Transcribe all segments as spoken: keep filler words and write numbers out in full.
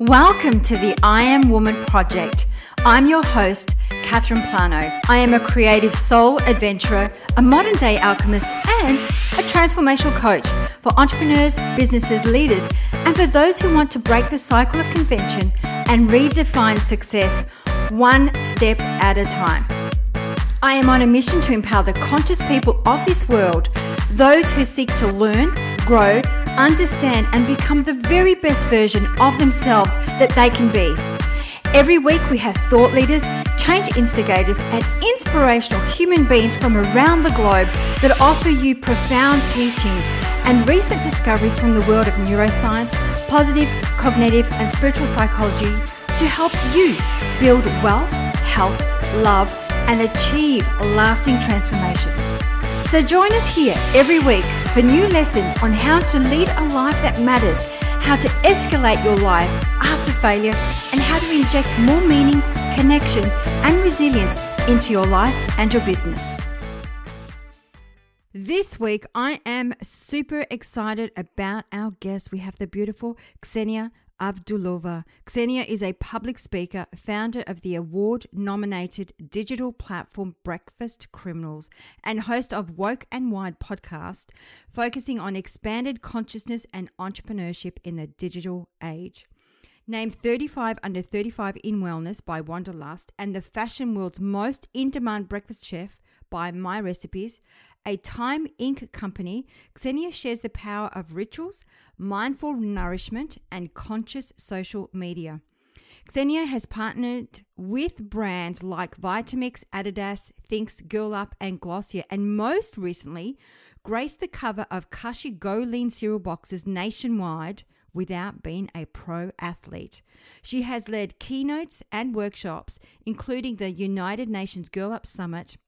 Welcome to the I Am Woman Project. I'm your host, Catherine Plano. I am a creative soul adventurer, a modern day alchemist, and a transformational coach for entrepreneurs, businesses, leaders, and for those who want to break the cycle of convention and redefine success one step at a time. I am on a mission to empower the conscious people of this world, those who seek to learn, grow, understand, and become the very best version of themselves that they can be. Every week we have thought leaders, change instigators, and inspirational human beings from around the globe that offer you profound teachings and recent discoveries from the world of neuroscience, positive, cognitive, and spiritual psychology to help you build wealth, health, love, and achieve lasting transformation. So join us here every week for new lessons on how to lead a life that matters, how to escalate your life after failure, and how to inject more meaning, connection, and resilience into your life and your business. This week, I am super excited about our guest. We have the beautiful Ksenia Avdulova. Ksenia is a public speaker, founder of the award-nominated digital platform Breakfast Criminals, and host of Woke and Wired podcast, focusing on expanded consciousness and entrepreneurship in the digital age. Named thirty-five under thirty-five in wellness by Wanderlust and the fashion world's most in-demand breakfast chef by MyRecipes, a Time Incorporated company, Ksenia shares the power of rituals, mindful nourishment, and conscious social media. Ksenia has partnered with brands like Vitamix, Adidas, THINX, GirlUp, and Glossier, and most recently, graced the cover of Kashi GOLEAN cereal boxes nationwide without being a pro athlete. She has led keynotes and workshops, including the United Nations GirlUp Summit,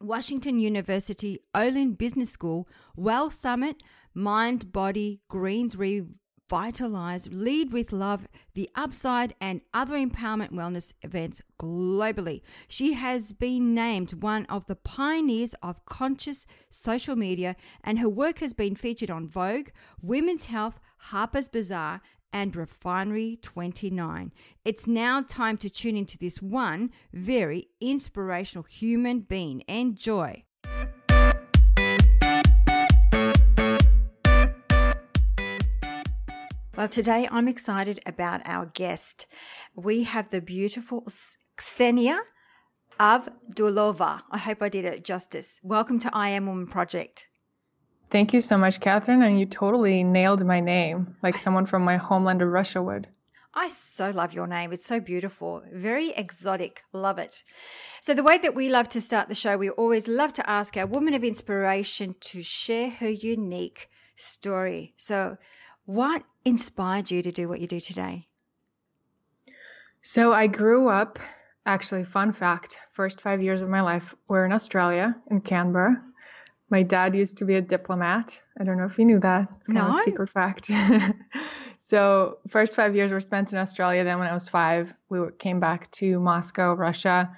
Washington University, Olin Business School, WELLSummit, Mind, Body, Greens, Revitalize, Lead with Love, The Upside, and other empowerment wellness events globally. She has been named one of the pioneers of conscious social media, and her work has been featured on Vogue, Women's Health, Harper's Bazaar, and Refinery twenty-nine. It's now time to tune into this one very inspirational human being. Enjoy. Well, today I'm excited about our guest. We have the beautiful Ksenia Avdulova. I hope I did it justice. Welcome to I Am Woman Project. Thank you so much, Catherine, and you totally nailed my name, like someone from my homeland of Russia would. I so love your name. It's so beautiful. Very exotic. Love it. So the way that we love to start the show, we always love to ask our woman of inspiration to share her unique story. So what inspired you to do what you do today? So I grew up, actually, fun fact, first five years of my life, we're in Australia, in Canberra. My dad used to be a diplomat. I don't know if you knew that. It's kind no. of a secret fact. So first five years were spent in Australia. Then when I was five, we came back to Moscow, Russia,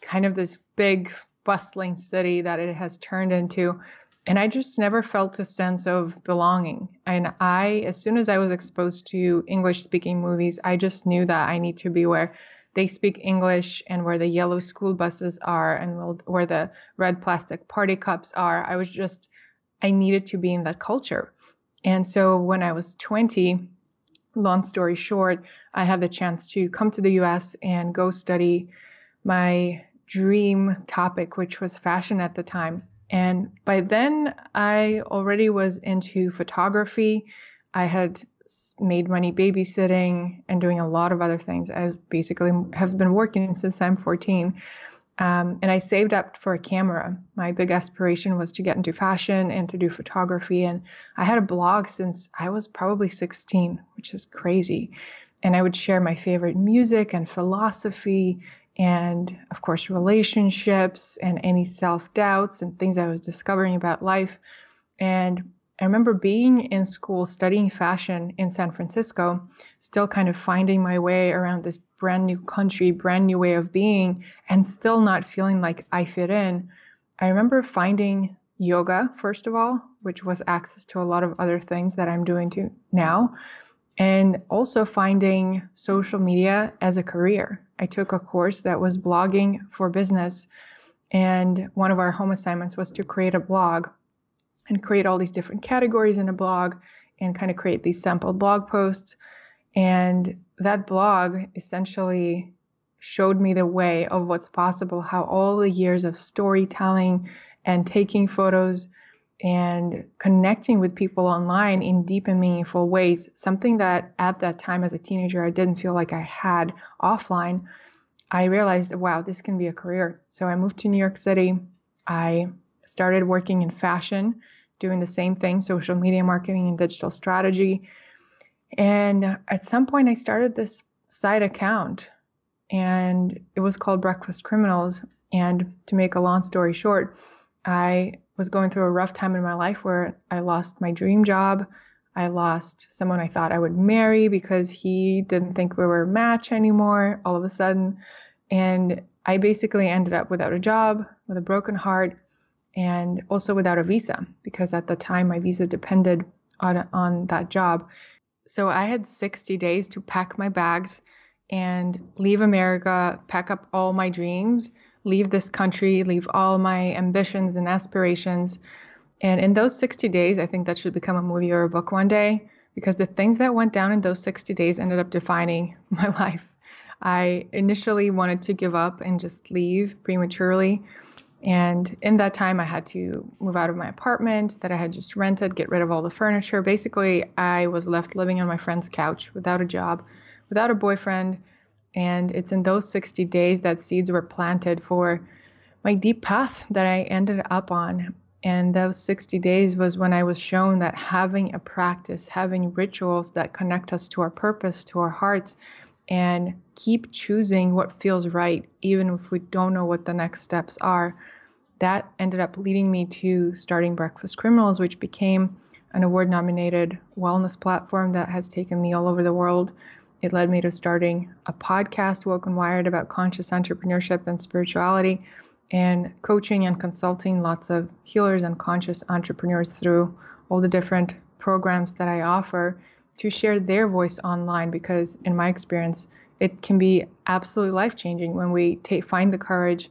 kind of this big bustling city that it has turned into. And I just never felt a sense of belonging. And I, as soon as I was exposed to English speaking movies, I just knew that I need to be where they speak English and where the yellow school buses are and where the red plastic party cups are. I was just, I needed to be in that culture. And so when I was twenty, long story short, I had the chance to come to the U S and go study my dream topic, which was fashion at the time. And by then I already was into photography. I had made money babysitting and doing a lot of other things. I basically have been working since I'm fourteen. Um, and I saved up for a camera. My big aspiration was to get into fashion and to do photography. And I had a blog since I was probably sixteen, which is crazy. And I would share my favorite music and philosophy and, of course, relationships and any self-doubts and things I was discovering about life. And I remember being in school studying fashion in San Francisco, still kind of finding my way around this brand new country, brand new way of being, and still not feeling like I fit in. I remember finding yoga, first of all, which was access to a lot of other things that I'm doing to now. and also finding social media as a career. I took a course that was blogging for business, and one of our home assignments was to create a blog and create all these different categories in a blog and kind of create these sample blog posts. And that blog essentially showed me the way of what's possible, how all the years of storytelling and taking photos and connecting with people online in deep and meaningful ways, something that at that time as a teenager, I didn't feel like I had offline, I realized, wow, this can be a career. So I moved to New York City. I started working in fashion, doing the same thing, social media marketing and digital strategy. And at some point I started this side account and it was called Breakfast Criminals. And to make a long story short, I was going through a rough time in my life where I lost my dream job. I lost someone I thought I would marry because he didn't think we were a match anymore all of a sudden. And I basically ended up without a job, with a broken heart, and also without a visa, because at the time my visa depended on, on that job. So I had sixty days to pack my bags and leave America, pack up all my dreams, leave this country, leave all my ambitions and aspirations. And in those sixty days, I think that should become a movie or a book one day, because the things that went down in those sixty days ended up defining my life. I initially wanted to give up and just leave prematurely. And in that time, I had to move out of my apartment that I had just rented, get rid of all the furniture. Basically, I was left living on my friend's couch without a job, without a boyfriend. And it's in those sixty days that seeds were planted for my deep path that I ended up on. And those sixty days was when I was shown that having a practice, having rituals that connect us to our purpose, to our hearts, and keep choosing what feels right, even if we don't know what the next steps are, that ended up leading me to starting Breakfast Criminals, which became an award-nominated wellness platform that has taken me all over the world. It led me to starting a podcast, Woke and Wired, about conscious entrepreneurship and spirituality, and coaching and consulting lots of healers and conscious entrepreneurs through all the different programs that I offer to share their voice online, because in my experience, it can be absolutely life-changing when we take, find the courage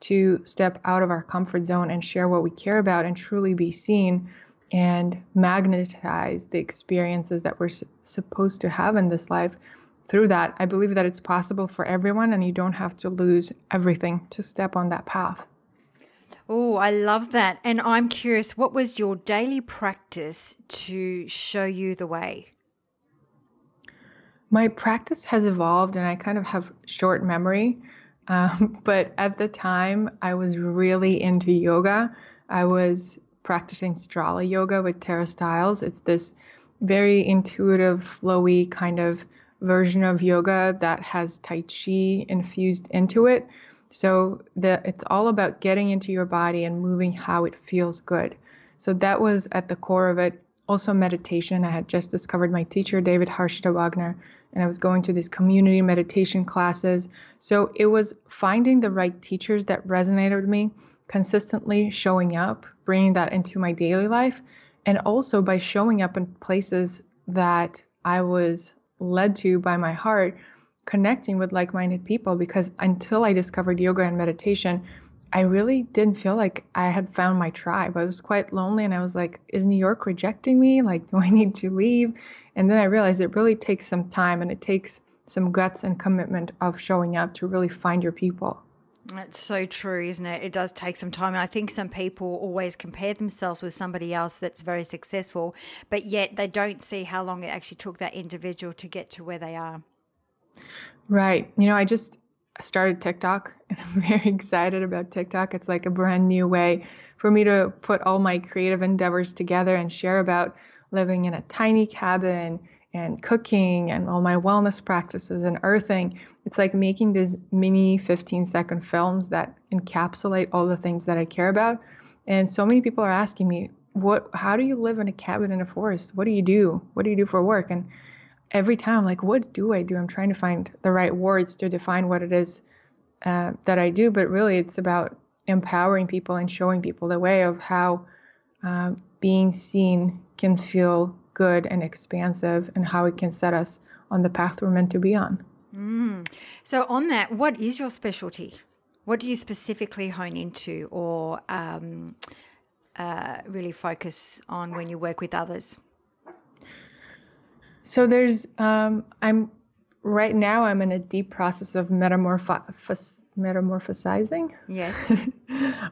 to step out of our comfort zone and share what we care about and truly be seen and magnetize the experiences that we're supposed to have in this life. Through that, I believe that it's possible for everyone, and you don't have to lose everything to step on that path. Oh, I love that. And I'm curious, what was your daily practice to show you the way? My practice has evolved, and I kind of have short memory. Um, but at the time, I was really into yoga. I was practicing Strala yoga with Tara Stiles. It's this very intuitive, flowy kind of version of yoga that has Tai Chi infused into it. So the, it's all about getting into your body and moving how it feels good. So that was at the core of it. Also meditation. I had just discovered my teacher, David Harshita Wagner, and I was going to these community meditation classes. So it was finding the right teachers that resonated with me, consistently showing up, bringing that into my daily life, and also by showing up in places that I was led to by my heart, connecting with like-minded people. Because until I discovered yoga and meditation, I really didn't feel like I had found my tribe. I was quite lonely, and I was like, is New York rejecting me? Like, do I need to leave? And then I realized it really takes some time, and it takes some guts and commitment of showing up to really find your people. That's so true, isn't it? It does take some time. And I think some people always compare themselves with somebody else that's very successful, but yet they don't see how long it actually took that individual to get to where they are. Right. You know, I just started TikTok, and I'm very excited about TikTok. It's like a brand new way for me to put all my creative endeavors together and share about living in a tiny cabin and cooking and all my wellness practices and earthing. It's like making these mini fifteen second films that encapsulate all the things that I care about. And so many people are asking me, what, how do you live in a cabin in a forest? What do you do? What do you do for work? And every time, like, what do I do? I'm trying to find the right words to define what it is uh, that I do. But really, it's about empowering people and showing people the way of how uh, being seen can feel good and expansive and how it can set us on the path we're meant to be on. Mm. So on that, what is your specialty? What do you specifically hone into or um, uh, really focus on when you work with others? So there's, um, I'm right now I'm in a deep process of metamorphosis. metamorphosizing yes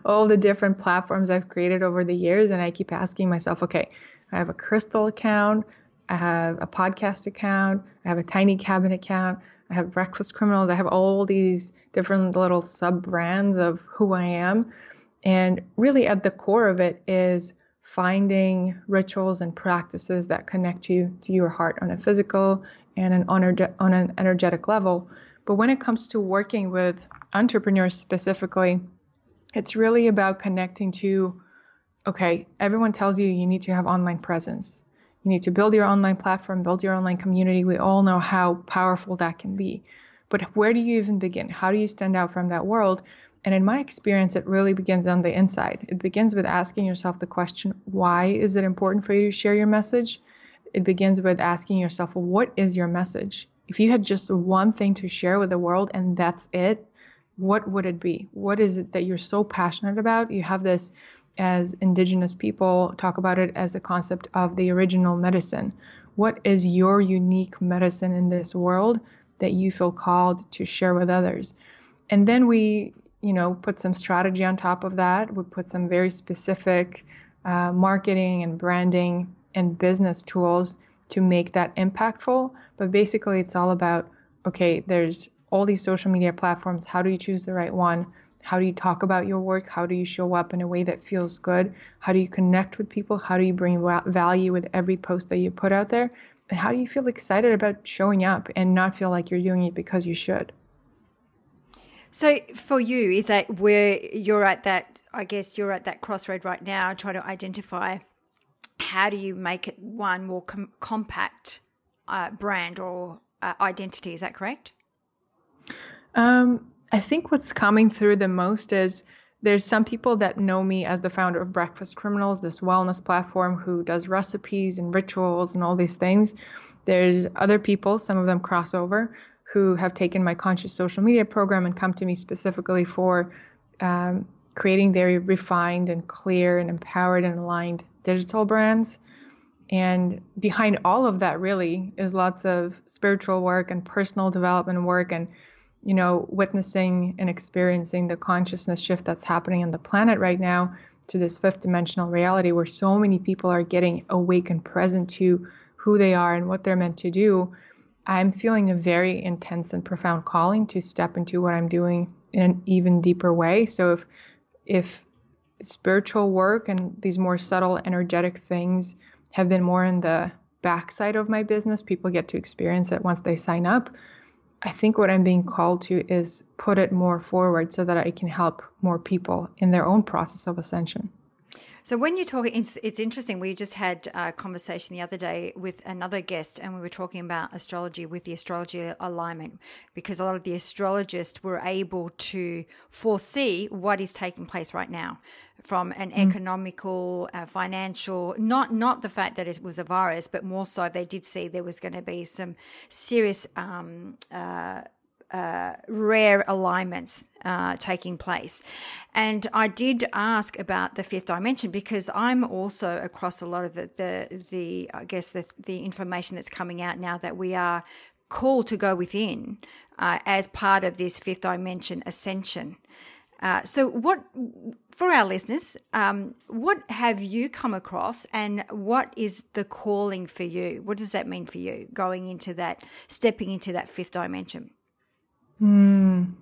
all the different platforms I've created over the years, and I keep asking myself, okay, I have a crystal account, I have a podcast account, I have a tiny cabin account, I have Breakfast Criminals, I have all these different little sub brands of who I am. And really at the core of it is finding rituals and practices that connect you to your heart on a physical and an oner- on an energetic level. But when it comes to working with entrepreneurs specifically, it's really about connecting to, okay, everyone tells you you need to have online presence. You need to build your online platform, build your online community. We all know how powerful that can be. But where do you even begin? How do you stand out from that world? And in my experience, it really begins on the inside. It begins with asking yourself the question, why is it important for you to share your message? It begins with asking yourself, what is your message? If you had just one thing to share with the world and that's it, what would it be? What is it that you're so passionate about? You have this, as Indigenous people talk about it, as the concept of the original medicine. What is your unique medicine in this world that you feel called to share with others? And then we, you know, put some strategy on top of that. We put some very specific uh, marketing and branding and business tools to make that impactful. But basically it's all about, okay, there's all these social media platforms. How do you choose the right one? How do you talk about your work? How do you show up in a way that feels good? How do you connect with people? How do you bring value with every post that you put out there? And how do you feel excited about showing up and not feel like you're doing it because you should? So for you, is that where you're at that, I guess you're at that crossroad right now, trying to identify how do you make it one more com- compact uh, brand or uh, identity? Is that correct? Um, I think what's coming through the most is there's some people that know me as the founder of Breakfast Criminals, this wellness platform who does recipes and rituals and all these things. There's other people, some of them cross over, who have taken my conscious social media program and come to me specifically for um, creating very refined and clear and empowered and aligned digital brands. And behind all of that really is lots of spiritual work and personal development work and, you know, witnessing and experiencing the consciousness shift that's happening on the planet right now to this fifth dimensional reality where so many people are getting awake and present to who they are and what they're meant to do. I'm feeling a very intense and profound calling to step into what I'm doing in an even deeper way. So if if spiritual work and these more subtle energetic things have been more in the backside of my business, people get to experience it once they sign up. I think what I'm being called to is put it more forward so that I can help more people in their own process of ascension. So when you talk, it's, it's interesting, we just had a conversation the other day with another guest and we were talking about astrology with the astrology alignment, because a lot of the astrologists were able to foresee what is taking place right now from an mm. economical, uh, financial, not not the fact that it was a virus, but more so they did see there was going to be some serious um, uh Uh, rare alignments uh, taking place. And I did ask about the fifth dimension because I'm also across a lot of the, the, the I guess, the, the information that's coming out now that we are called to go within uh, as part of this fifth dimension ascension. Uh, so what, for our listeners, um, what have you come across and what is the calling for you? What does that mean for you going into that, stepping into that fifth dimension? Hmm.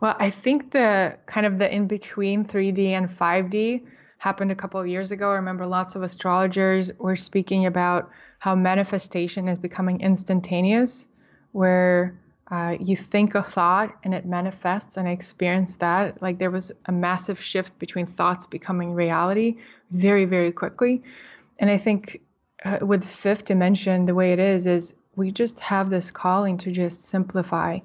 Well, I think the kind of the in between three D and five D happened a couple of years ago. I remember lots of astrologers were speaking about how manifestation is becoming instantaneous, where uh, you think a thought and it manifests. And I experienced that. Like there was a massive shift between thoughts becoming reality very, very quickly. And I think uh, with fifth dimension, the way it is, is we just have this calling to just simplify,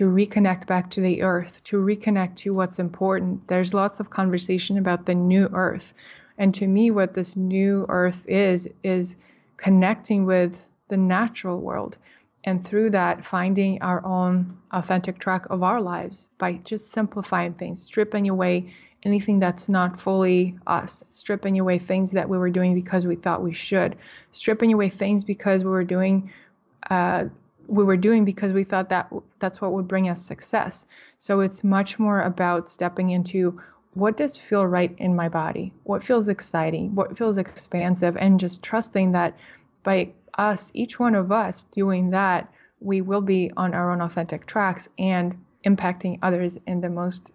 to reconnect back to the earth, to reconnect to what's important. There's lots of conversation about the new earth. And to me, what this new earth is, is connecting with the natural world, and through that, finding our own authentic track of our lives by just simplifying things, stripping away anything that's not fully us, stripping away things that we were doing because we thought we should, stripping away things because we were doing, uh, we were doing because we thought that that's what would bring us success. So it's much more about stepping into what does feel right in my body, what feels exciting, what feels expansive, and just trusting that by us, each one of us doing that, we will be on our own authentic tracks and impacting others in the most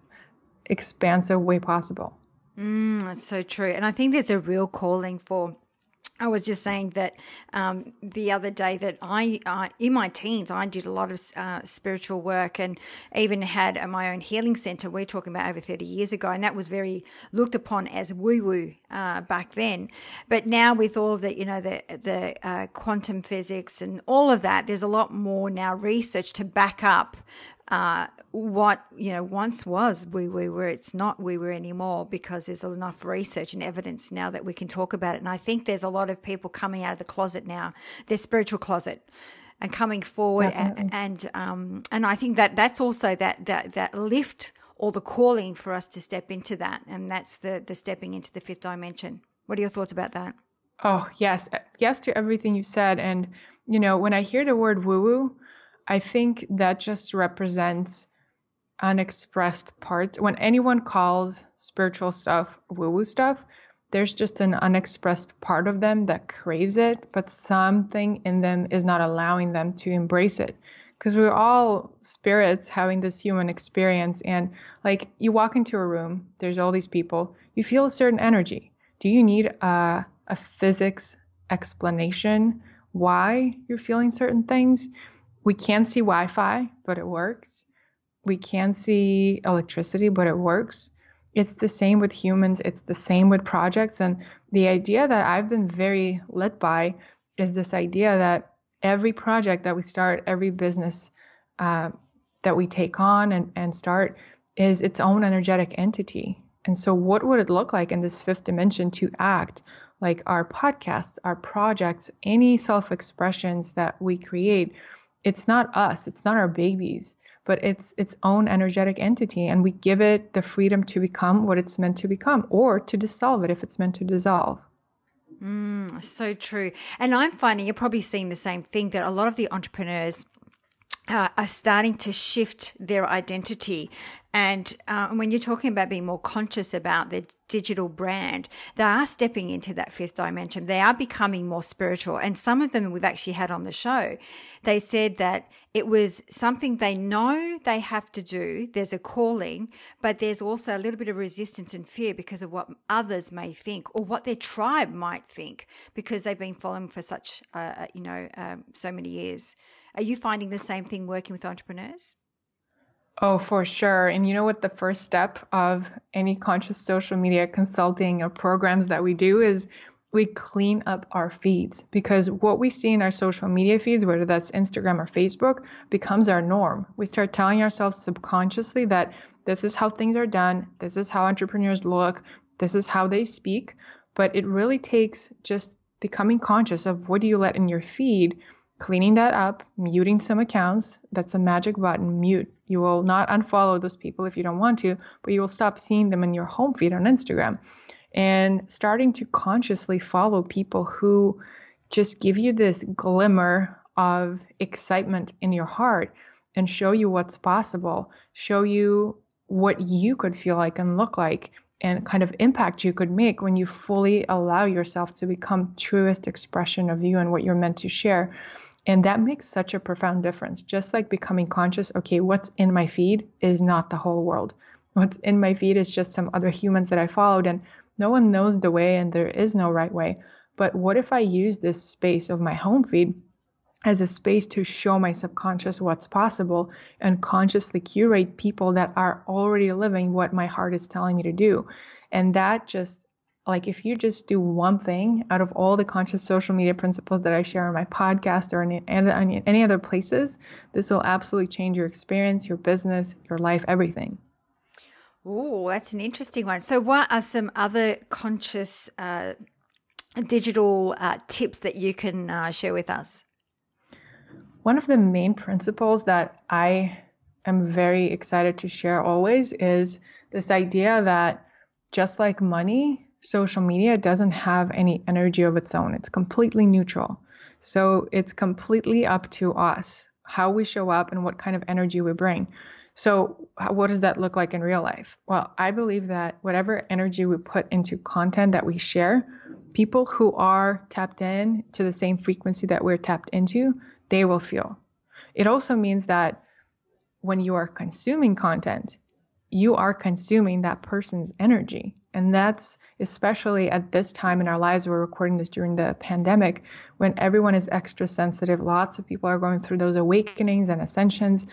expansive way possible. Mm, that's so true. And I think there's a real calling for, I was just saying that um, the other day that I, uh, in my teens, I did a lot of uh, spiritual work and even had a, my own healing center. We're talking about over thirty years ago, and that was very looked upon as woo-woo uh, back then. But now with all the, you know, the the uh, quantum physics and all of that, there's a lot more now research to back up Uh, what, you know, once was woo-woo, where it's not woo-woo anymore, because there's enough research and evidence now that we can talk about it. And I think there's a lot of people coming out of the closet now, their spiritual closet, and coming forward. Definitely. and and, um, and I think that that's also that that that lift or the calling for us to step into that, and that's the the stepping into the fifth dimension. What are your thoughts about that? Oh, yes. Yes to everything you said. And, you know, when I hear the word woo-woo, I think that just represents unexpressed parts. When anyone calls spiritual stuff woo-woo stuff, there's just an unexpressed part of them that craves it, but something in them is not allowing them to embrace it. Because we're all spirits having this human experience. And like, you walk into a room, there's all these people, you feel a certain energy. Do you need a, a physics explanation why you're feeling certain things? We can't see Wi-Fi, but it works. We can't see electricity, but it works. It's the same with humans. It's the same with projects. And the idea that I've been very lit by is this idea that every project that we start, every business uh, that we take on and, and start is its own energetic entity. And so what would it look like in this fifth dimension to act like our podcasts, our projects, any self-expressions that we create? It's not us, it's not our babies, but it's its own energetic entity. And we give it the freedom to become what it's meant to become, or to dissolve it if it's meant to dissolve. Mm, so true. And I'm finding, you're probably seeing the same thing, that a lot of the entrepreneurs uh, are starting to shift their identity. And uh, when you're talking about being more conscious about their digital brand, they are stepping into that fifth dimension. They are becoming more spiritual. And some of them we've actually had on the show, they said that it was something they know they have to do. There's a calling, but there's also a little bit of resistance and fear because of what others may think or what their tribe might think, because they've been following for such, uh, you know, um, so many years. Are you finding the same thing working with entrepreneurs? Oh, for sure. And you know what? The first step of any conscious social media consulting or programs that we do is we clean up our feeds, because what we see in our social media feeds, whether that's Instagram or Facebook, becomes our norm. We start telling ourselves subconsciously that this is how things are done. This is how entrepreneurs look. This is how they speak. But it really takes just becoming conscious of what do you let in your feed, cleaning that up, muting some accounts. That's a magic button, mute. You will not unfollow those people if you don't want to, but you will stop seeing them in your home feed on Instagram. And starting to consciously follow people who just give you this glimmer of excitement in your heart and show you what's possible, show you what you could feel like and look like, and kind of impact you could make when you fully allow yourself to become truest expression of you and what you're meant to share. And that makes such a profound difference. Just like becoming conscious, okay, what's in my feed is not the whole world. What's in my feed is just some other humans that I followed, and no one knows the way and there is no right way. But what if I use this space of my home feed as a space to show my subconscious what's possible and consciously curate people that are already living what my heart is telling me to do? And that just, like, if you just do one thing out of all the conscious social media principles that I share on my podcast or in any other places, this will absolutely change your experience, your business, your life, everything. Oh, that's an interesting one. So what are some other conscious uh, digital uh, tips that you can uh, share with us? One of the main principles that I am very excited to share always is this idea that just like money, social media doesn't have any energy of its own. It's completely neutral. So it's completely up to us, how we show up and what kind of energy we bring. So what does that look like in real life? Well, I believe that whatever energy we put into content that we share, people who are tapped in to the same frequency that we're tapped into, they will feel. It also means that when you are consuming content, you are consuming that person's energy. And that's especially at this time in our lives. We're recording this during the pandemic when everyone is extra sensitive. Lots of people are going through those awakenings and ascensions.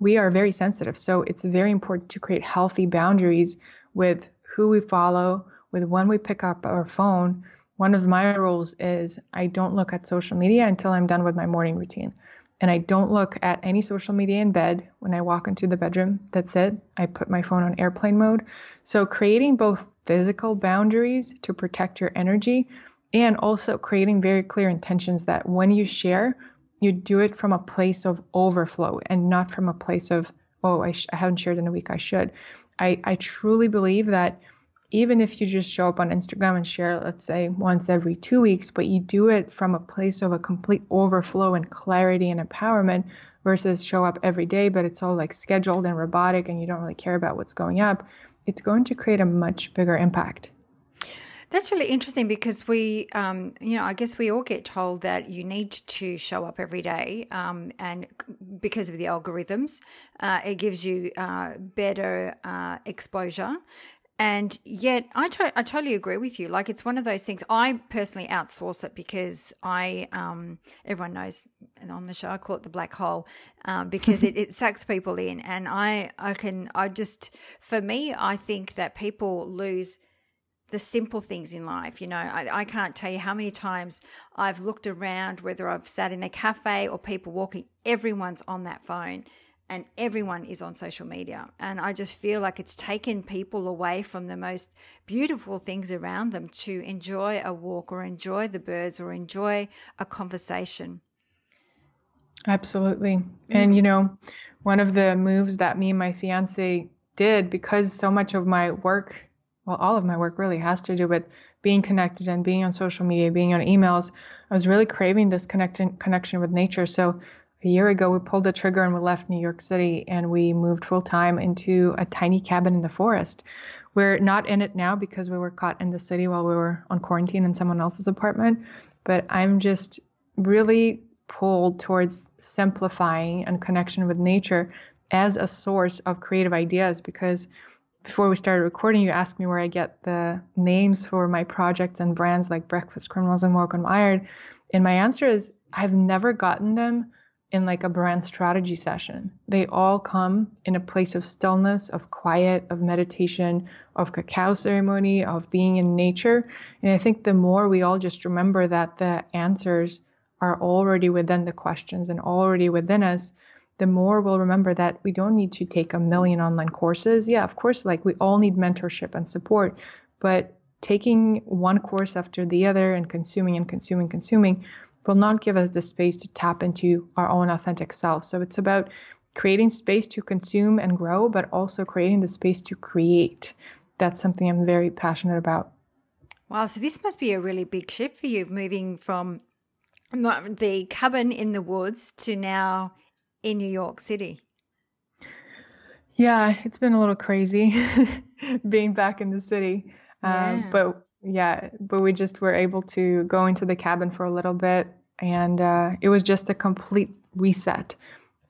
We are very sensitive. So it's very important to create healthy boundaries with who we follow, with when we pick up our phone. One of my rules is I don't look at social media until I'm done with my morning routine. And I don't look at any social media in bed when I walk into the bedroom. That's it. I put my phone on airplane mode. So creating both physical boundaries to protect your energy and also creating very clear intentions that when you share, you do it from a place of overflow and not from a place of, oh, I, sh- I haven't shared in a week. I should. I, I truly believe that even if you just show up on Instagram and share, let's say, once every two weeks, but you do it from a place of a complete overflow and clarity and empowerment versus show up every day, but it's all like scheduled and robotic and you don't really care about what's going up, it's going to create a much bigger impact. That's really interesting because we, um, you know, I guess we all get told that you need to show up every day, um, and because of the algorithms, uh, it gives you uh, better uh, exposure. And yet I, to- I totally agree with you. Like, it's one of those things. I personally outsource it because I, um, everyone knows on the show, I call it the black hole, um, because it, it sucks people in. And I, I can, I just, for me, I think that people lose the simple things in life. You know, I, I can't tell you how many times I've looked around, whether I've sat in a cafe or people walking, everyone's on that phone. And everyone is on social media. And I just feel like it's taken people away from the most beautiful things around them to enjoy a walk or enjoy the birds or enjoy a conversation. Absolutely. Mm-hmm. And, you know, one of the moves that me and my fiance did, because so much of my work, well, all of my work really has to do with being connected and being on social media, being on emails, I was really craving this connection connection with nature. So a year ago, we pulled the trigger and we left New York City and we moved full time into a tiny cabin in the forest. We're not in it now because we were caught in the city while we were on quarantine in someone else's apartment. But I'm just really pulled towards simplifying and connection with nature as a source of creative ideas, because before we started recording, you asked me where I get the names for my projects and brands like Breakfast Criminals and Woke and Wired. And my answer is I've never gotten them in like a brand strategy session. They all come in a place of stillness, of quiet, of meditation, of cacao ceremony, of being in nature. And I think the more we all just remember that the answers are already within the questions and already within us, the more we'll remember that we don't need to take a million online courses. Yeah, of course, like we all need mentorship and support, but taking one course after the other and consuming and consuming, consuming, will not give us the space to tap into our own authentic self. So it's about creating space to consume and grow, but also creating the space to create. That's something I'm very passionate about. Wow. So this must be a really big shift for you, moving from the cabin in the woods to now in New York City. Yeah, it's been a little crazy being back in the city. Yeah. Um, but Yeah, but we just were able to go into the cabin for a little bit, and uh, it was just a complete reset,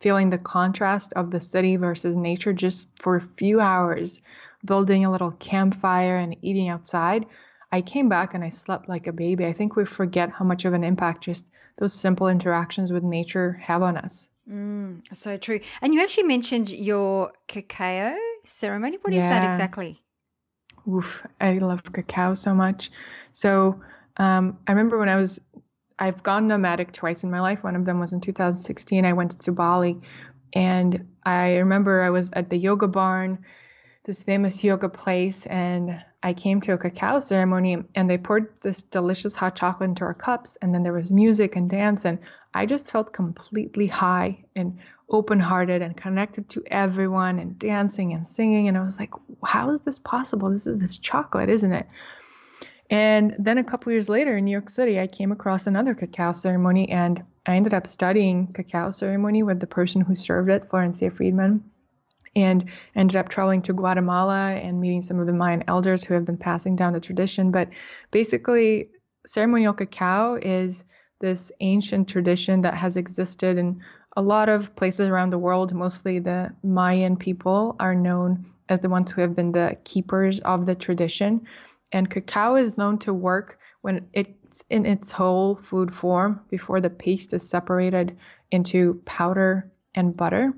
feeling the contrast of the city versus nature just for a few hours, building a little campfire and eating outside. I came back and I slept like a baby. I think we forget how much of an impact just those simple interactions with nature have on us. Mm, so true. And you actually mentioned your cacao ceremony. What yeah. is that exactly? Oof, I love cacao so much. So um, I remember when I was, I've gone nomadic twice in my life. One of them was in two thousand sixteen. I went to Bali, and I remember I was at the yoga barn this famous yoga place, and I came to a cacao ceremony, and they poured this delicious hot chocolate into our cups, and then there was music and dance, and I just felt completely high and open-hearted and connected to everyone and dancing and singing, and I was like, how is this possible? This is this chocolate, isn't it? And then a couple years later in New York City, I came across another cacao ceremony, and I ended up studying cacao ceremony with the person who served it, Florencia Friedman, and ended up traveling to Guatemala and meeting some of the Mayan elders who have been passing down the tradition. But basically, ceremonial cacao is this ancient tradition that has existed in a lot of places around the world. Mostly the Mayan people are known as the ones who have been the keepers of the tradition. And cacao is known to work when it's in its whole food form before the paste is separated into powder and butter.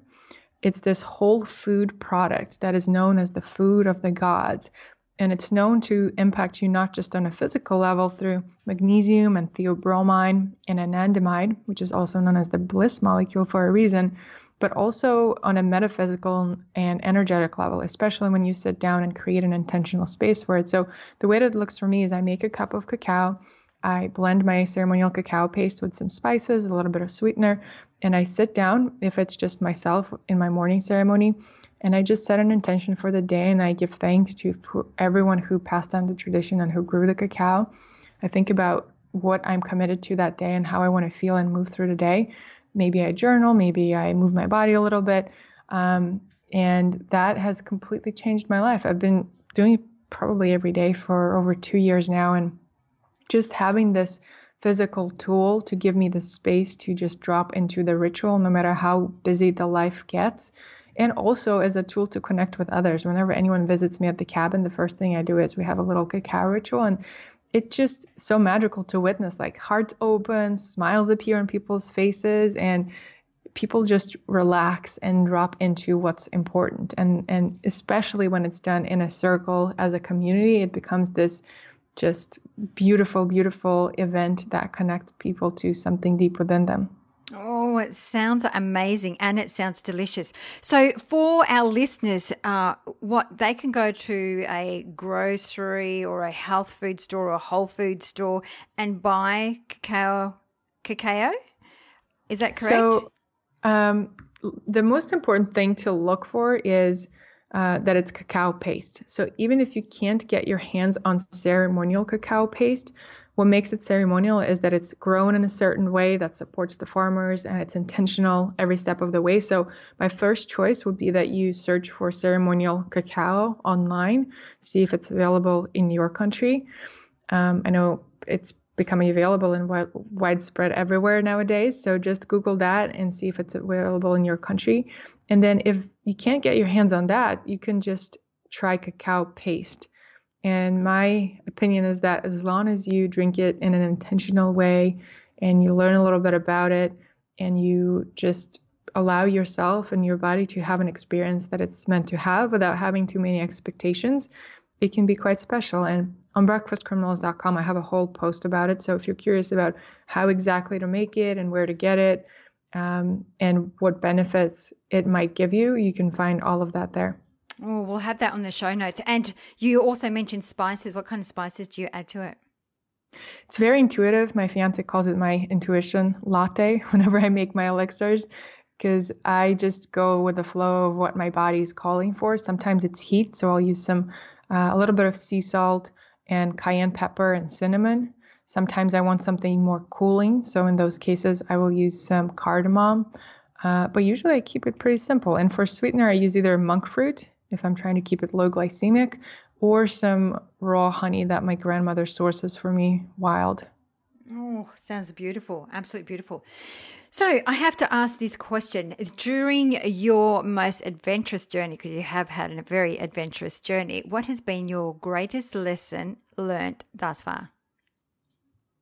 It's this whole food product that is known as the food of the gods. And it's known to impact you not just on a physical level through magnesium and theobromine and anandamide, which is also known as the bliss molecule for a reason, but also on a metaphysical and energetic level, especially when you sit down and create an intentional space for it. So the way that it looks for me is I make a cup of cacao, I blend my ceremonial cacao paste with some spices, a little bit of sweetener, and I sit down, if it's just myself in my morning ceremony, and I just set an intention for the day, and I give thanks to everyone who passed down the tradition and who grew the cacao. I think about what I'm committed to that day and how I want to feel and move through the day. Maybe I journal, maybe I move my body a little bit, um, and that has completely changed my life. I've been doing it probably every day for over two years now, and just having this physical tool to give me the space to just drop into the ritual, no matter how busy the life gets, and also as a tool to connect with others. Whenever anyone visits me at the cabin, the first thing I do is we have a little cacao ritual, and it's just so magical to witness, like hearts open, smiles appear on people's faces, and people just relax and drop into what's important. And, and especially when it's done in a circle as a community, it becomes this just beautiful, beautiful event that connects people to something deep within them. Oh, it sounds amazing, and it sounds delicious. So for our listeners, uh, what they can go to a grocery or a health food store or a whole food store and buy cacao. Cacao, is that correct? So um, the most important thing to look for is Uh, that it's cacao paste. So even if you can't get your hands on ceremonial cacao paste, what makes it ceremonial is that it's grown in a certain way that supports the farmers, and it's intentional every step of the way. So my first choice would be that you search for ceremonial cacao online, see if it's available in your country. Um, I know it's becoming available and w- widespread everywhere nowadays. So just Google that and see if it's available in your country. And then if you can't get your hands on that, you can just try cacao paste. And my opinion is that as long as you drink it in an intentional way and you learn a little bit about it and you just allow yourself and your body to have an experience that it's meant to have without having too many expectations, it can be quite special. And on breakfast criminals dot com, I have a whole post about it. So if you're curious about how exactly to make it and where to get it, um, and what benefits it might give you, you can find all of that there. Oh, we'll have that on the show notes. And you also mentioned spices. What kind of spices do you add to it? It's very intuitive. My fiance calls it my intuition latte whenever I make my elixirs, because I just go with the flow of what my body is calling for. Sometimes it's heat, so I'll use some uh, a little bit of sea salt and cayenne pepper and cinnamon. Sometimes I want something more cooling, so in those cases I will use some cardamom, uh, but usually I keep it pretty simple. And for sweetener, I use either monk fruit if I'm trying to keep it low glycemic, or some raw honey that my grandmother sources for me wild. Oh, sounds beautiful. Absolutely beautiful. So I have to ask this question. During your most adventurous journey, because you have had a very adventurous journey, what has been your greatest lesson learned thus far?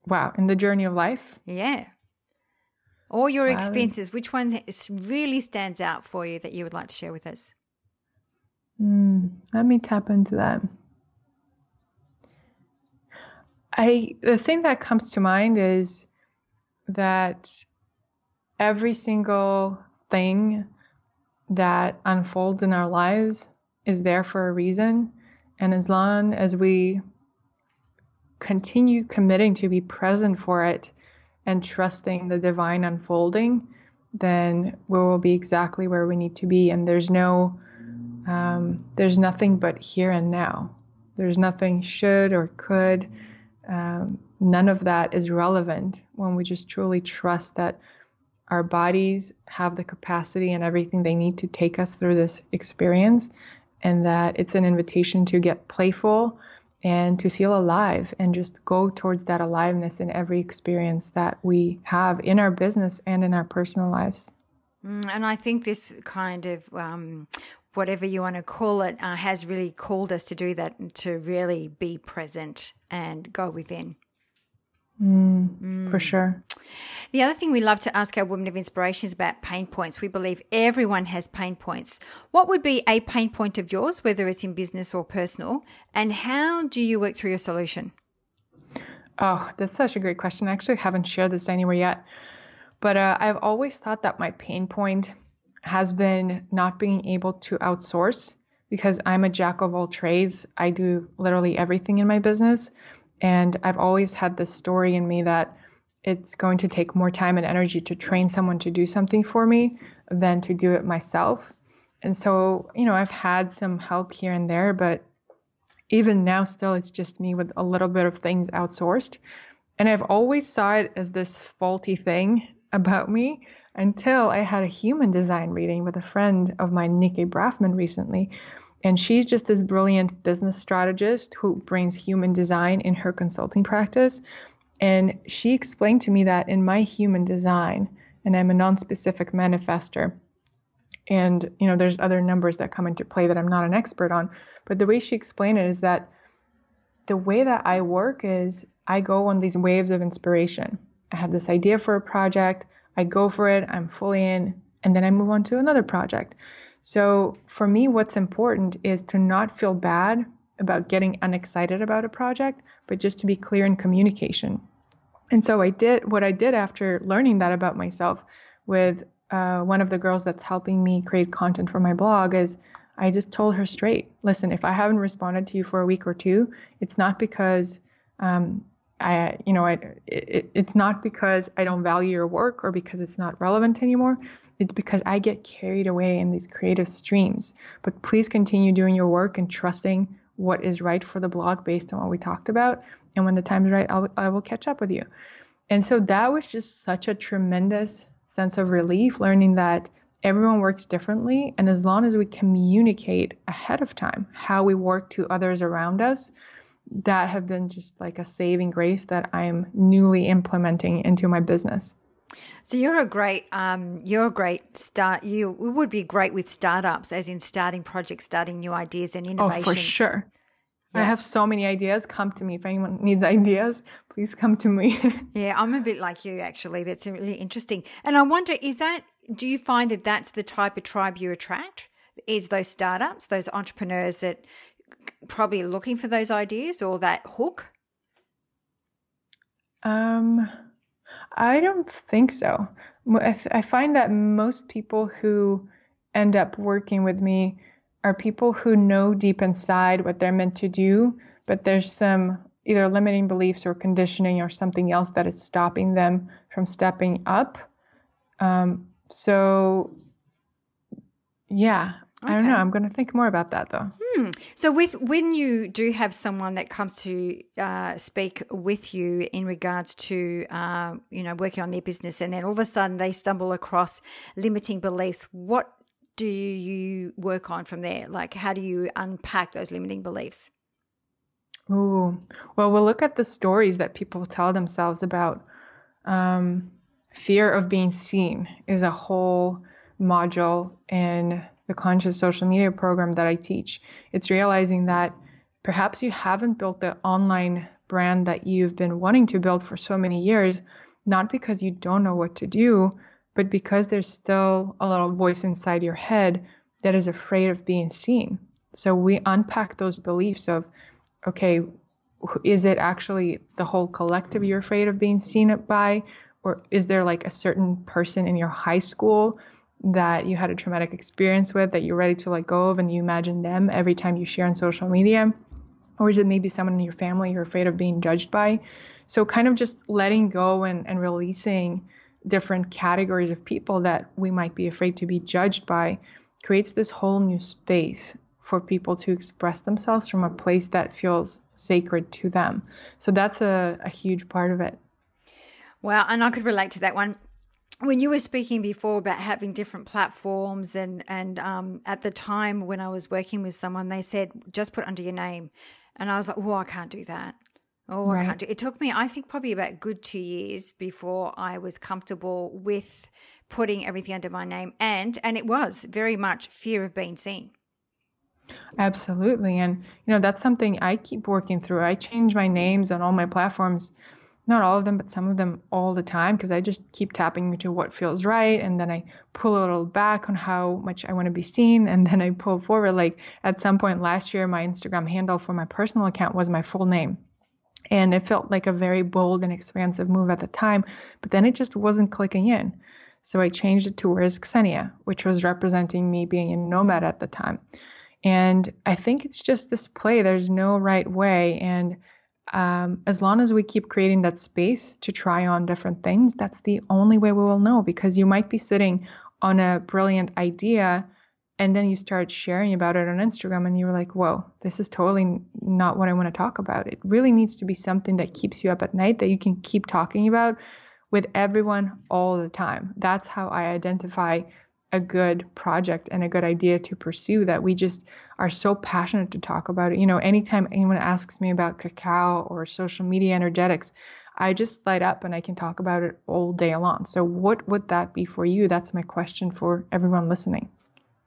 Wow. In the journey of life? Yeah. All your experiences, um, which one really stands out for you that you would like to share with us? Let me tap into that. I, the thing that comes to mind is that every single thing that unfolds in our lives is there for a reason. And as long as we continue committing to be present for it and trusting the divine unfolding, then we will be exactly where we need to be. And there's no, um, there's nothing but here and now. There's nothing should or could. Um, none of that is relevant when we just truly trust that our bodies have the capacity and everything they need to take us through this experience, and that it's an invitation to get playful and to feel alive and just go towards that aliveness in every experience that we have in our business and in our personal lives. And I think this kind of, um, whatever you want to call it, uh, has really called us to do that, to really be present and go within. Mm, mm. For sure. The other thing we love to ask our women of inspiration is about pain points. We believe everyone has pain points. What would be a pain point of yours, whether it's in business or personal, and how do you work through your solution? Oh, that's such a great question. I actually haven't shared this anywhere yet, but uh, I've always thought that my pain point has been not being able to outsource, because I'm a jack of all trades. I do literally everything in my business. And I've always had this story in me that it's going to take more time and energy to train someone to do something for me than to do it myself. And so, you know, I've had some help here and there, but even now still, it's just me with a little bit of things outsourced. And I've always saw it as this faulty thing about me until I had a human design reading with a friend of mine, Nikki Braffman, recently. And she's just this brilliant business strategist who brings human design in her consulting practice. And she explained to me that in my human design, and I'm a non-specific manifester, and, you know, there's other numbers that come into play that I'm not an expert on, but the way she explained it is that the way that I work is I go on these waves of inspiration. I have this idea for a project, I go for it, I'm fully in, and then I move on to another project. So for me, what's important is to not feel bad about getting unexcited about a project, but just to be clear in communication. And so I did what I did after learning that about myself with uh, one of the girls that's helping me create content for my blog is I just told her straight, listen, if I haven't responded to you for a week or two, it's not because um, I, you know, I, it, it's not because I don't value your work or because it's not relevant anymore. It's because I get carried away in these creative streams. But please continue doing your work and trusting what is right for the blog based on what we talked about. And when the time is right, I'll, I will catch up with you. And so that was just such a tremendous sense of relief, learning that everyone works differently. And as long as we communicate ahead of time how we work to others around us, that have been just like a saving grace that I'm newly implementing into my business. So you're a great, um, you're a great start. You would be great with startups, as in starting projects, starting new ideas and innovations. Oh, for sure. Yeah. I have so many ideas. Come to me. If anyone needs ideas, please come to me. Yeah, I'm a bit like you, actually. That's really interesting. And I wonder, is that, do you find that that's the type of tribe you attract? Is those startups, those entrepreneurs that probably are looking for those ideas or that hook? Um. I don't think so. I, th- I find that most people who end up working with me are people who know deep inside what they're meant to do, but there's some either limiting beliefs or conditioning or something else that is stopping them from stepping up. Um, so, yeah. Okay. I don't know. I'm going to think more about that, though. Hmm. So with when you do have someone that comes to uh, speak with you in regards to, uh, you know, working on their business, and then all of a sudden they stumble across limiting beliefs, what do you work on from there? Like, how do you unpack those limiting beliefs? Ooh. Well, we'll look at the stories that people tell themselves about um, fear of being seen is a whole module in the conscious social media program that I teach. It's realizing that perhaps you haven't built the online brand that you've been wanting to build for so many years, not because you don't know what to do, but because there's still a little voice inside your head that is afraid of being seen. So we unpack those beliefs of, okay, is it actually the whole collective you're afraid of being seen by? Or is there like a certain person in your high school that you had a traumatic experience with that you're ready to let go of, and you imagine them every time you share on social media? Or is it maybe someone in your family you're afraid of being judged by? So kind of just letting go and, and releasing different categories of people that we might be afraid to be judged by creates this whole new space for people to express themselves from a place that feels sacred to them. So that's a, a huge part of it. Well, and I could relate to that one. When you were speaking before about having different platforms and, and um, at the time when I was working with someone, they said, just put under your name. And I was like, oh, I can't do that. Oh, right. I can't do it. It took me, I think, probably about a good two years before I was comfortable with putting everything under my name. And, and it was very much fear of being seen. Absolutely. And, you know, that's something I keep working through. I change my names on all my platforms. Not all of them, but some of them all the time, because I just keep tapping into what feels right. And then I pull a little back on how much I want to be seen. And then I pull forward. Like at some point last year, my Instagram handle for my personal account was my full name. And it felt like a very bold and expansive move at the time. But then it just wasn't clicking in. So I changed it to Where's Ksenia, which was representing me being a nomad at the time. And I think it's just this play. There's no right way. And Um, as long as we keep creating that space to try on different things, that's the only way we will know, because you might be sitting on a brilliant idea and then you start sharing about it on Instagram and you're like, whoa, this is totally not what I want to talk about. It really needs to be something that keeps you up at night, that you can keep talking about with everyone all the time. That's how I identify a good project and a good idea to pursue, that we just are so passionate to talk about it. You know, anytime anyone asks me about cacao or social media energetics, I just light up and I can talk about it all day long. So what would that be for you? That's my question for everyone listening.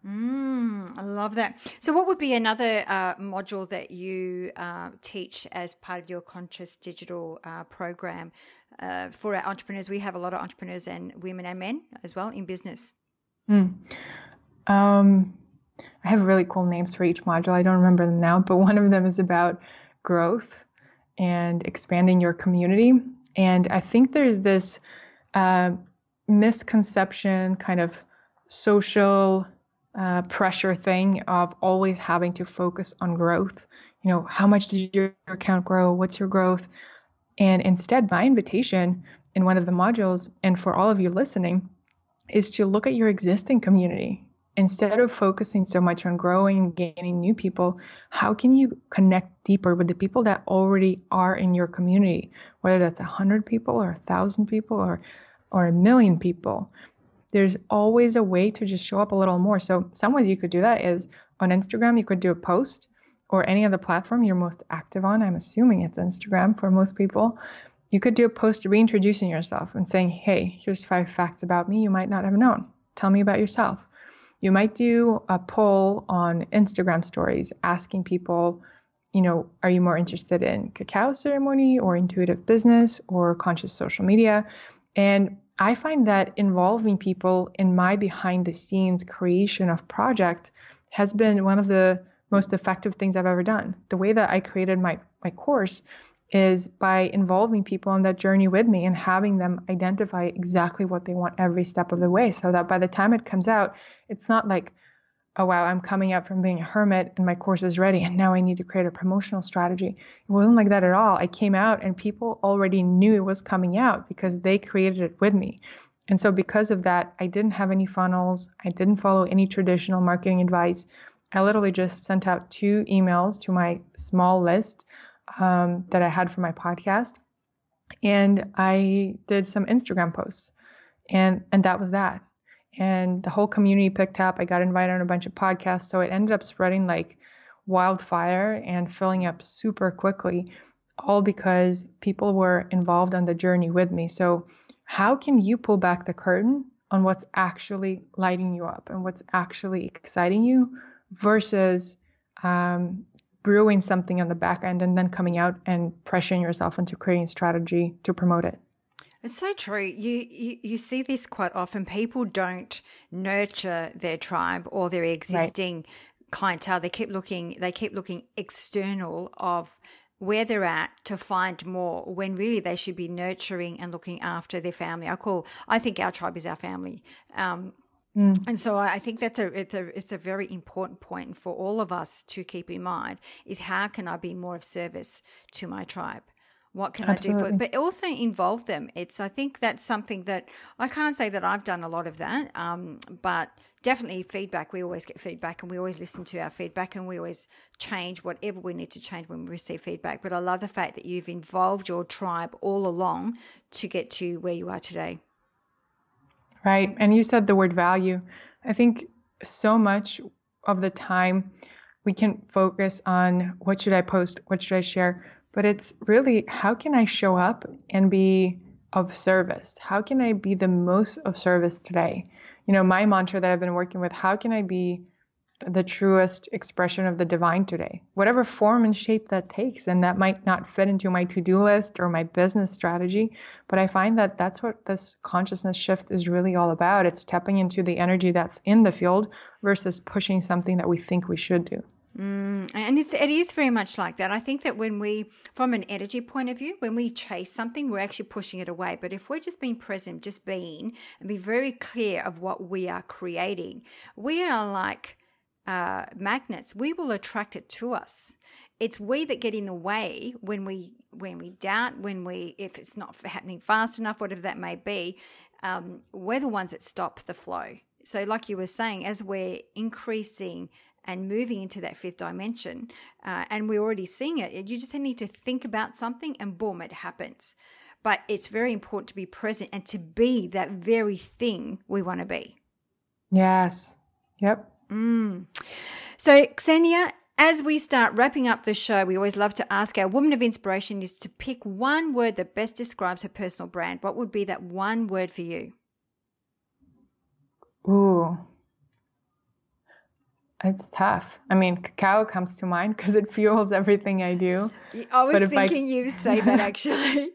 Mm, I love that. So what would be another uh, module that you uh, teach as part of your Conscious Digital uh, program uh, for our entrepreneurs? We have a lot of entrepreneurs, and women and men as well, in business. Mm. Um, I have really cool names for each module. I don't remember them now, but one of them is about growth and expanding your community. And I think there's this uh, misconception, kind of social uh, pressure thing of always having to focus on growth. You know, how much did your account grow? What's your growth? And instead, my invitation in one of the modules, and for all of you listening, is to look at your existing community. Instead of focusing so much on growing and gaining new people, how can you connect deeper with the people that already are in your community, whether that's one hundred people or one thousand people or, or a million people? There's always a way to just show up a little more. So some ways you could do that is on Instagram, you could do a post, or any other platform you're most active on. I'm assuming it's Instagram for most people. You could do a post reintroducing yourself and saying, hey, here's five facts about me you might not have known. Tell me about yourself. You might do a poll on Instagram stories asking people, you know, are you more interested in cacao ceremony or intuitive business or conscious social media? And I find that involving people in my behind the scenes creation of project has been one of the most effective things I've ever done. The way that I created my, my course is by involving people on that journey with me and having them identify exactly what they want every step of the way, so that by the time it comes out, it's not like, oh, wow, I'm coming up from being a hermit and my course is ready and now I need to create a promotional strategy. It wasn't like that at all. I came out and people already knew it was coming out because they created it with me. And so because of that, I didn't have any funnels. I didn't follow any traditional marketing advice. I literally just sent out two emails to my small list Um, that I had for my podcast, and I did some Instagram posts, and and that was that. And the whole community picked up. I got invited on a bunch of podcasts, so it ended up spreading like wildfire and filling up super quickly, all because people were involved on the journey with me. So how can you pull back the curtain on what's actually lighting you up and what's actually exciting you versus um brewing something on the back end and then coming out and pressuring yourself into creating a strategy to promote it? It's so true. You, you you see this quite often. People don't nurture their tribe or their existing right. clientele. They keep looking. They keep looking external of where they're at to find more, when really they should be nurturing and looking after their family. I call. I think our tribe is our family. Um, Mm. And so I think that's a it's, a it's a very important point for all of us to keep in mind is how can I be more of service to my tribe? What can Absolutely. I do for it? But also involve them. It's I think that's something that I can't say that I've done a lot of that, um, but definitely feedback. We always get feedback and we always listen to our feedback and we always change whatever we need to change when we receive feedback. But I love the fact that you've involved your tribe all along to get to where you are today. Right. And you said the word value. I think so much of the time we can focus on what should I post, what should I share, but it's really how can I show up and be of service? How can I be the most of service today? You know, my mantra that I've been working with, how can I be the truest expression of the divine today? Whatever form and shape that takes, and that might not fit into my to-do list or my business strategy, but I find that that's what this consciousness shift is really all about. It's tapping into the energy that's in the field versus pushing something that we think we should do. Mm, and it's, it is very much like that. I think that when we, from an energy point of view, when we chase something, we're actually pushing it away. But if we're just being present, just being, and be very clear of what we are creating, we are like uh, magnets. We will attract it to us. It's we that get in the way when we when we doubt, when we if it's not happening fast enough, whatever that may be, um, we're the ones that stop the flow. So like you were saying, as we're increasing and moving into that fifth dimension, uh, and we're already seeing it. You just need to think about something and boom, it happens. But it's very important to be present and to be that very thing we want to be. Yes. Yep. Mm. So, Ksenia, as we start wrapping up the show, we always love to ask our woman of inspiration is to pick one word that best describes her personal brand. What would be that one word for you? Ooh. It's tough. I mean, cacao comes to mind because it fuels everything I do. I was thinking I... you'd say that actually.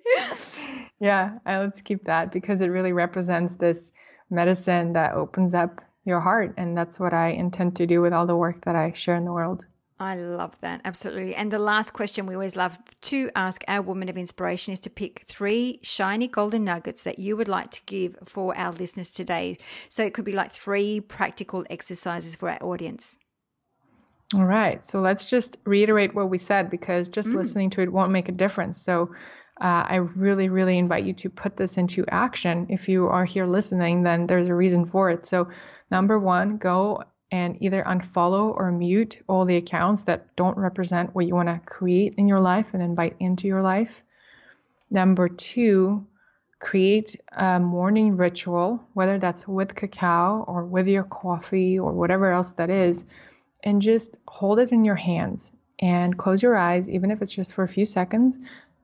Yeah, I, let's keep that because it really represents this medicine that opens up your heart. And that's what I intend to do with all the work that I share in the world. I love that. Absolutely. And the last question we always love to ask our woman of inspiration is to pick three shiny golden nuggets that you would like to give for our listeners today. So it could be like three practical exercises for our audience. All right. So let's just reiterate what we said, because just mm. listening to it won't make a difference. So uh, I really, really invite you to put this into action. If you are here listening, then there's a reason for it. So number one, go and either unfollow or mute all the accounts that don't represent what you want to create in your life and invite into your life. Number two, create a morning ritual, whether that's with cacao or with your coffee or whatever else that is, and just hold it in your hands and close your eyes, even if it's just for a few seconds,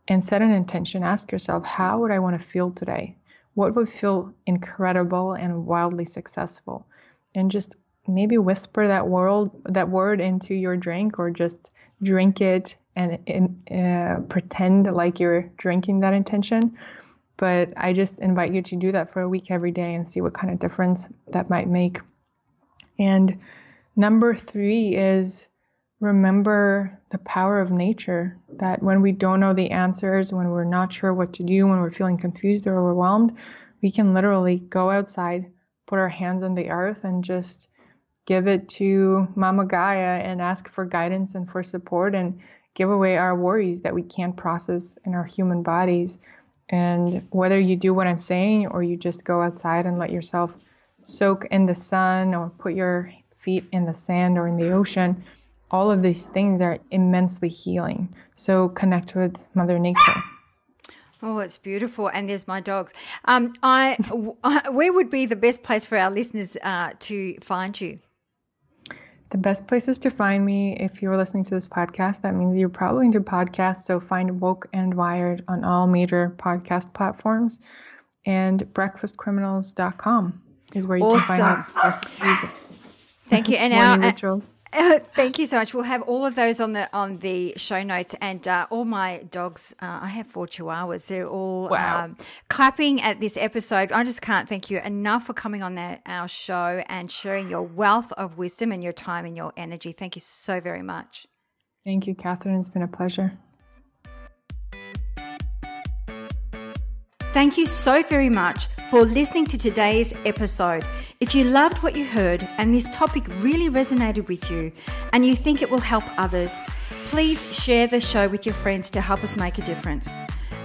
and set an intention. Ask yourself, how would I want to feel today? What would feel incredible and wildly successful? And just maybe whisper that word, that word into your drink, or just drink it and, and uh, pretend like you're drinking that intention. But I just invite you to do that for a week every day and see what kind of difference that might make. And number three is remember the power of nature, that when we don't know the answers, when we're not sure what to do, when we're feeling confused or overwhelmed, we can literally go outside, put our hands on the earth, and just give it to Mama Gaia and ask for guidance and for support, and give away our worries that we can't process in our human bodies. And whether you do what I'm saying or you just go outside and let yourself soak in the sun or put your feet in the sand or in the ocean, all of these things are immensely healing. So connect with Mother Nature. Oh, it's beautiful. And there's my dogs. Um, I, I where would be the best place for our listeners uh, to find you? The best places to find me, if you're listening to this podcast, that means you're probably into podcasts. So find Woke and Wired on all major podcast platforms, and breakfast criminals dot com is where you awesome. Can find out. Thank you. And our rituals. Uh, thank you so much. We'll have all of those on the on the show notes, and uh, all my dogs. Uh, I have four chihuahuas. They're all wow. um, clapping at this episode. I just can't thank you enough for coming on the, our show and sharing your wealth of wisdom and your time and your energy. Thank you so very much. Thank you, Catherine. It's been a pleasure. Thank you so very much for listening to today's episode. If you loved what you heard and this topic really resonated with you and you think it will help others, please share the show with your friends to help us make a difference.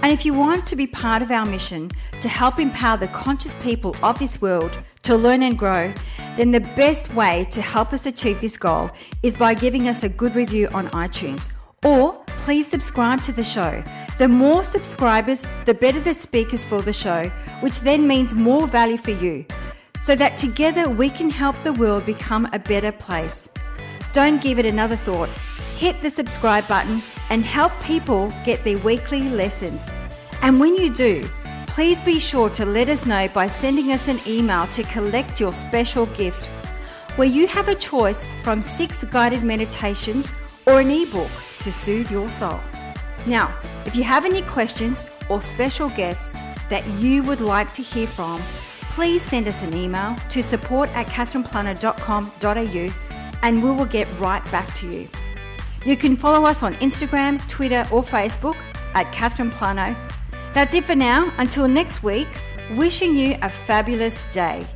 And if you want to be part of our mission to help empower the conscious people of this world to learn and grow, then the best way to help us achieve this goal is by giving us a good review on iTunes. Or please subscribe to the show. The more subscribers, the better the speakers for the show, which then means more value for you, so that together we can help the world become a better place. Don't give it another thought. Hit the subscribe button and help people get their weekly lessons. And when you do, please be sure to let us know by sending us an email to collect your special gift, where you have a choice from six guided meditations or an ebook to soothe your soul. Now, if you have any questions or special guests that you would like to hear from, please send us an email to support at katherine planner dot com dot a u and we will get right back to you. You can follow us on Instagram, Twitter or Facebook at Katherine Plano. That's it for now. Until next week, wishing you a fabulous day.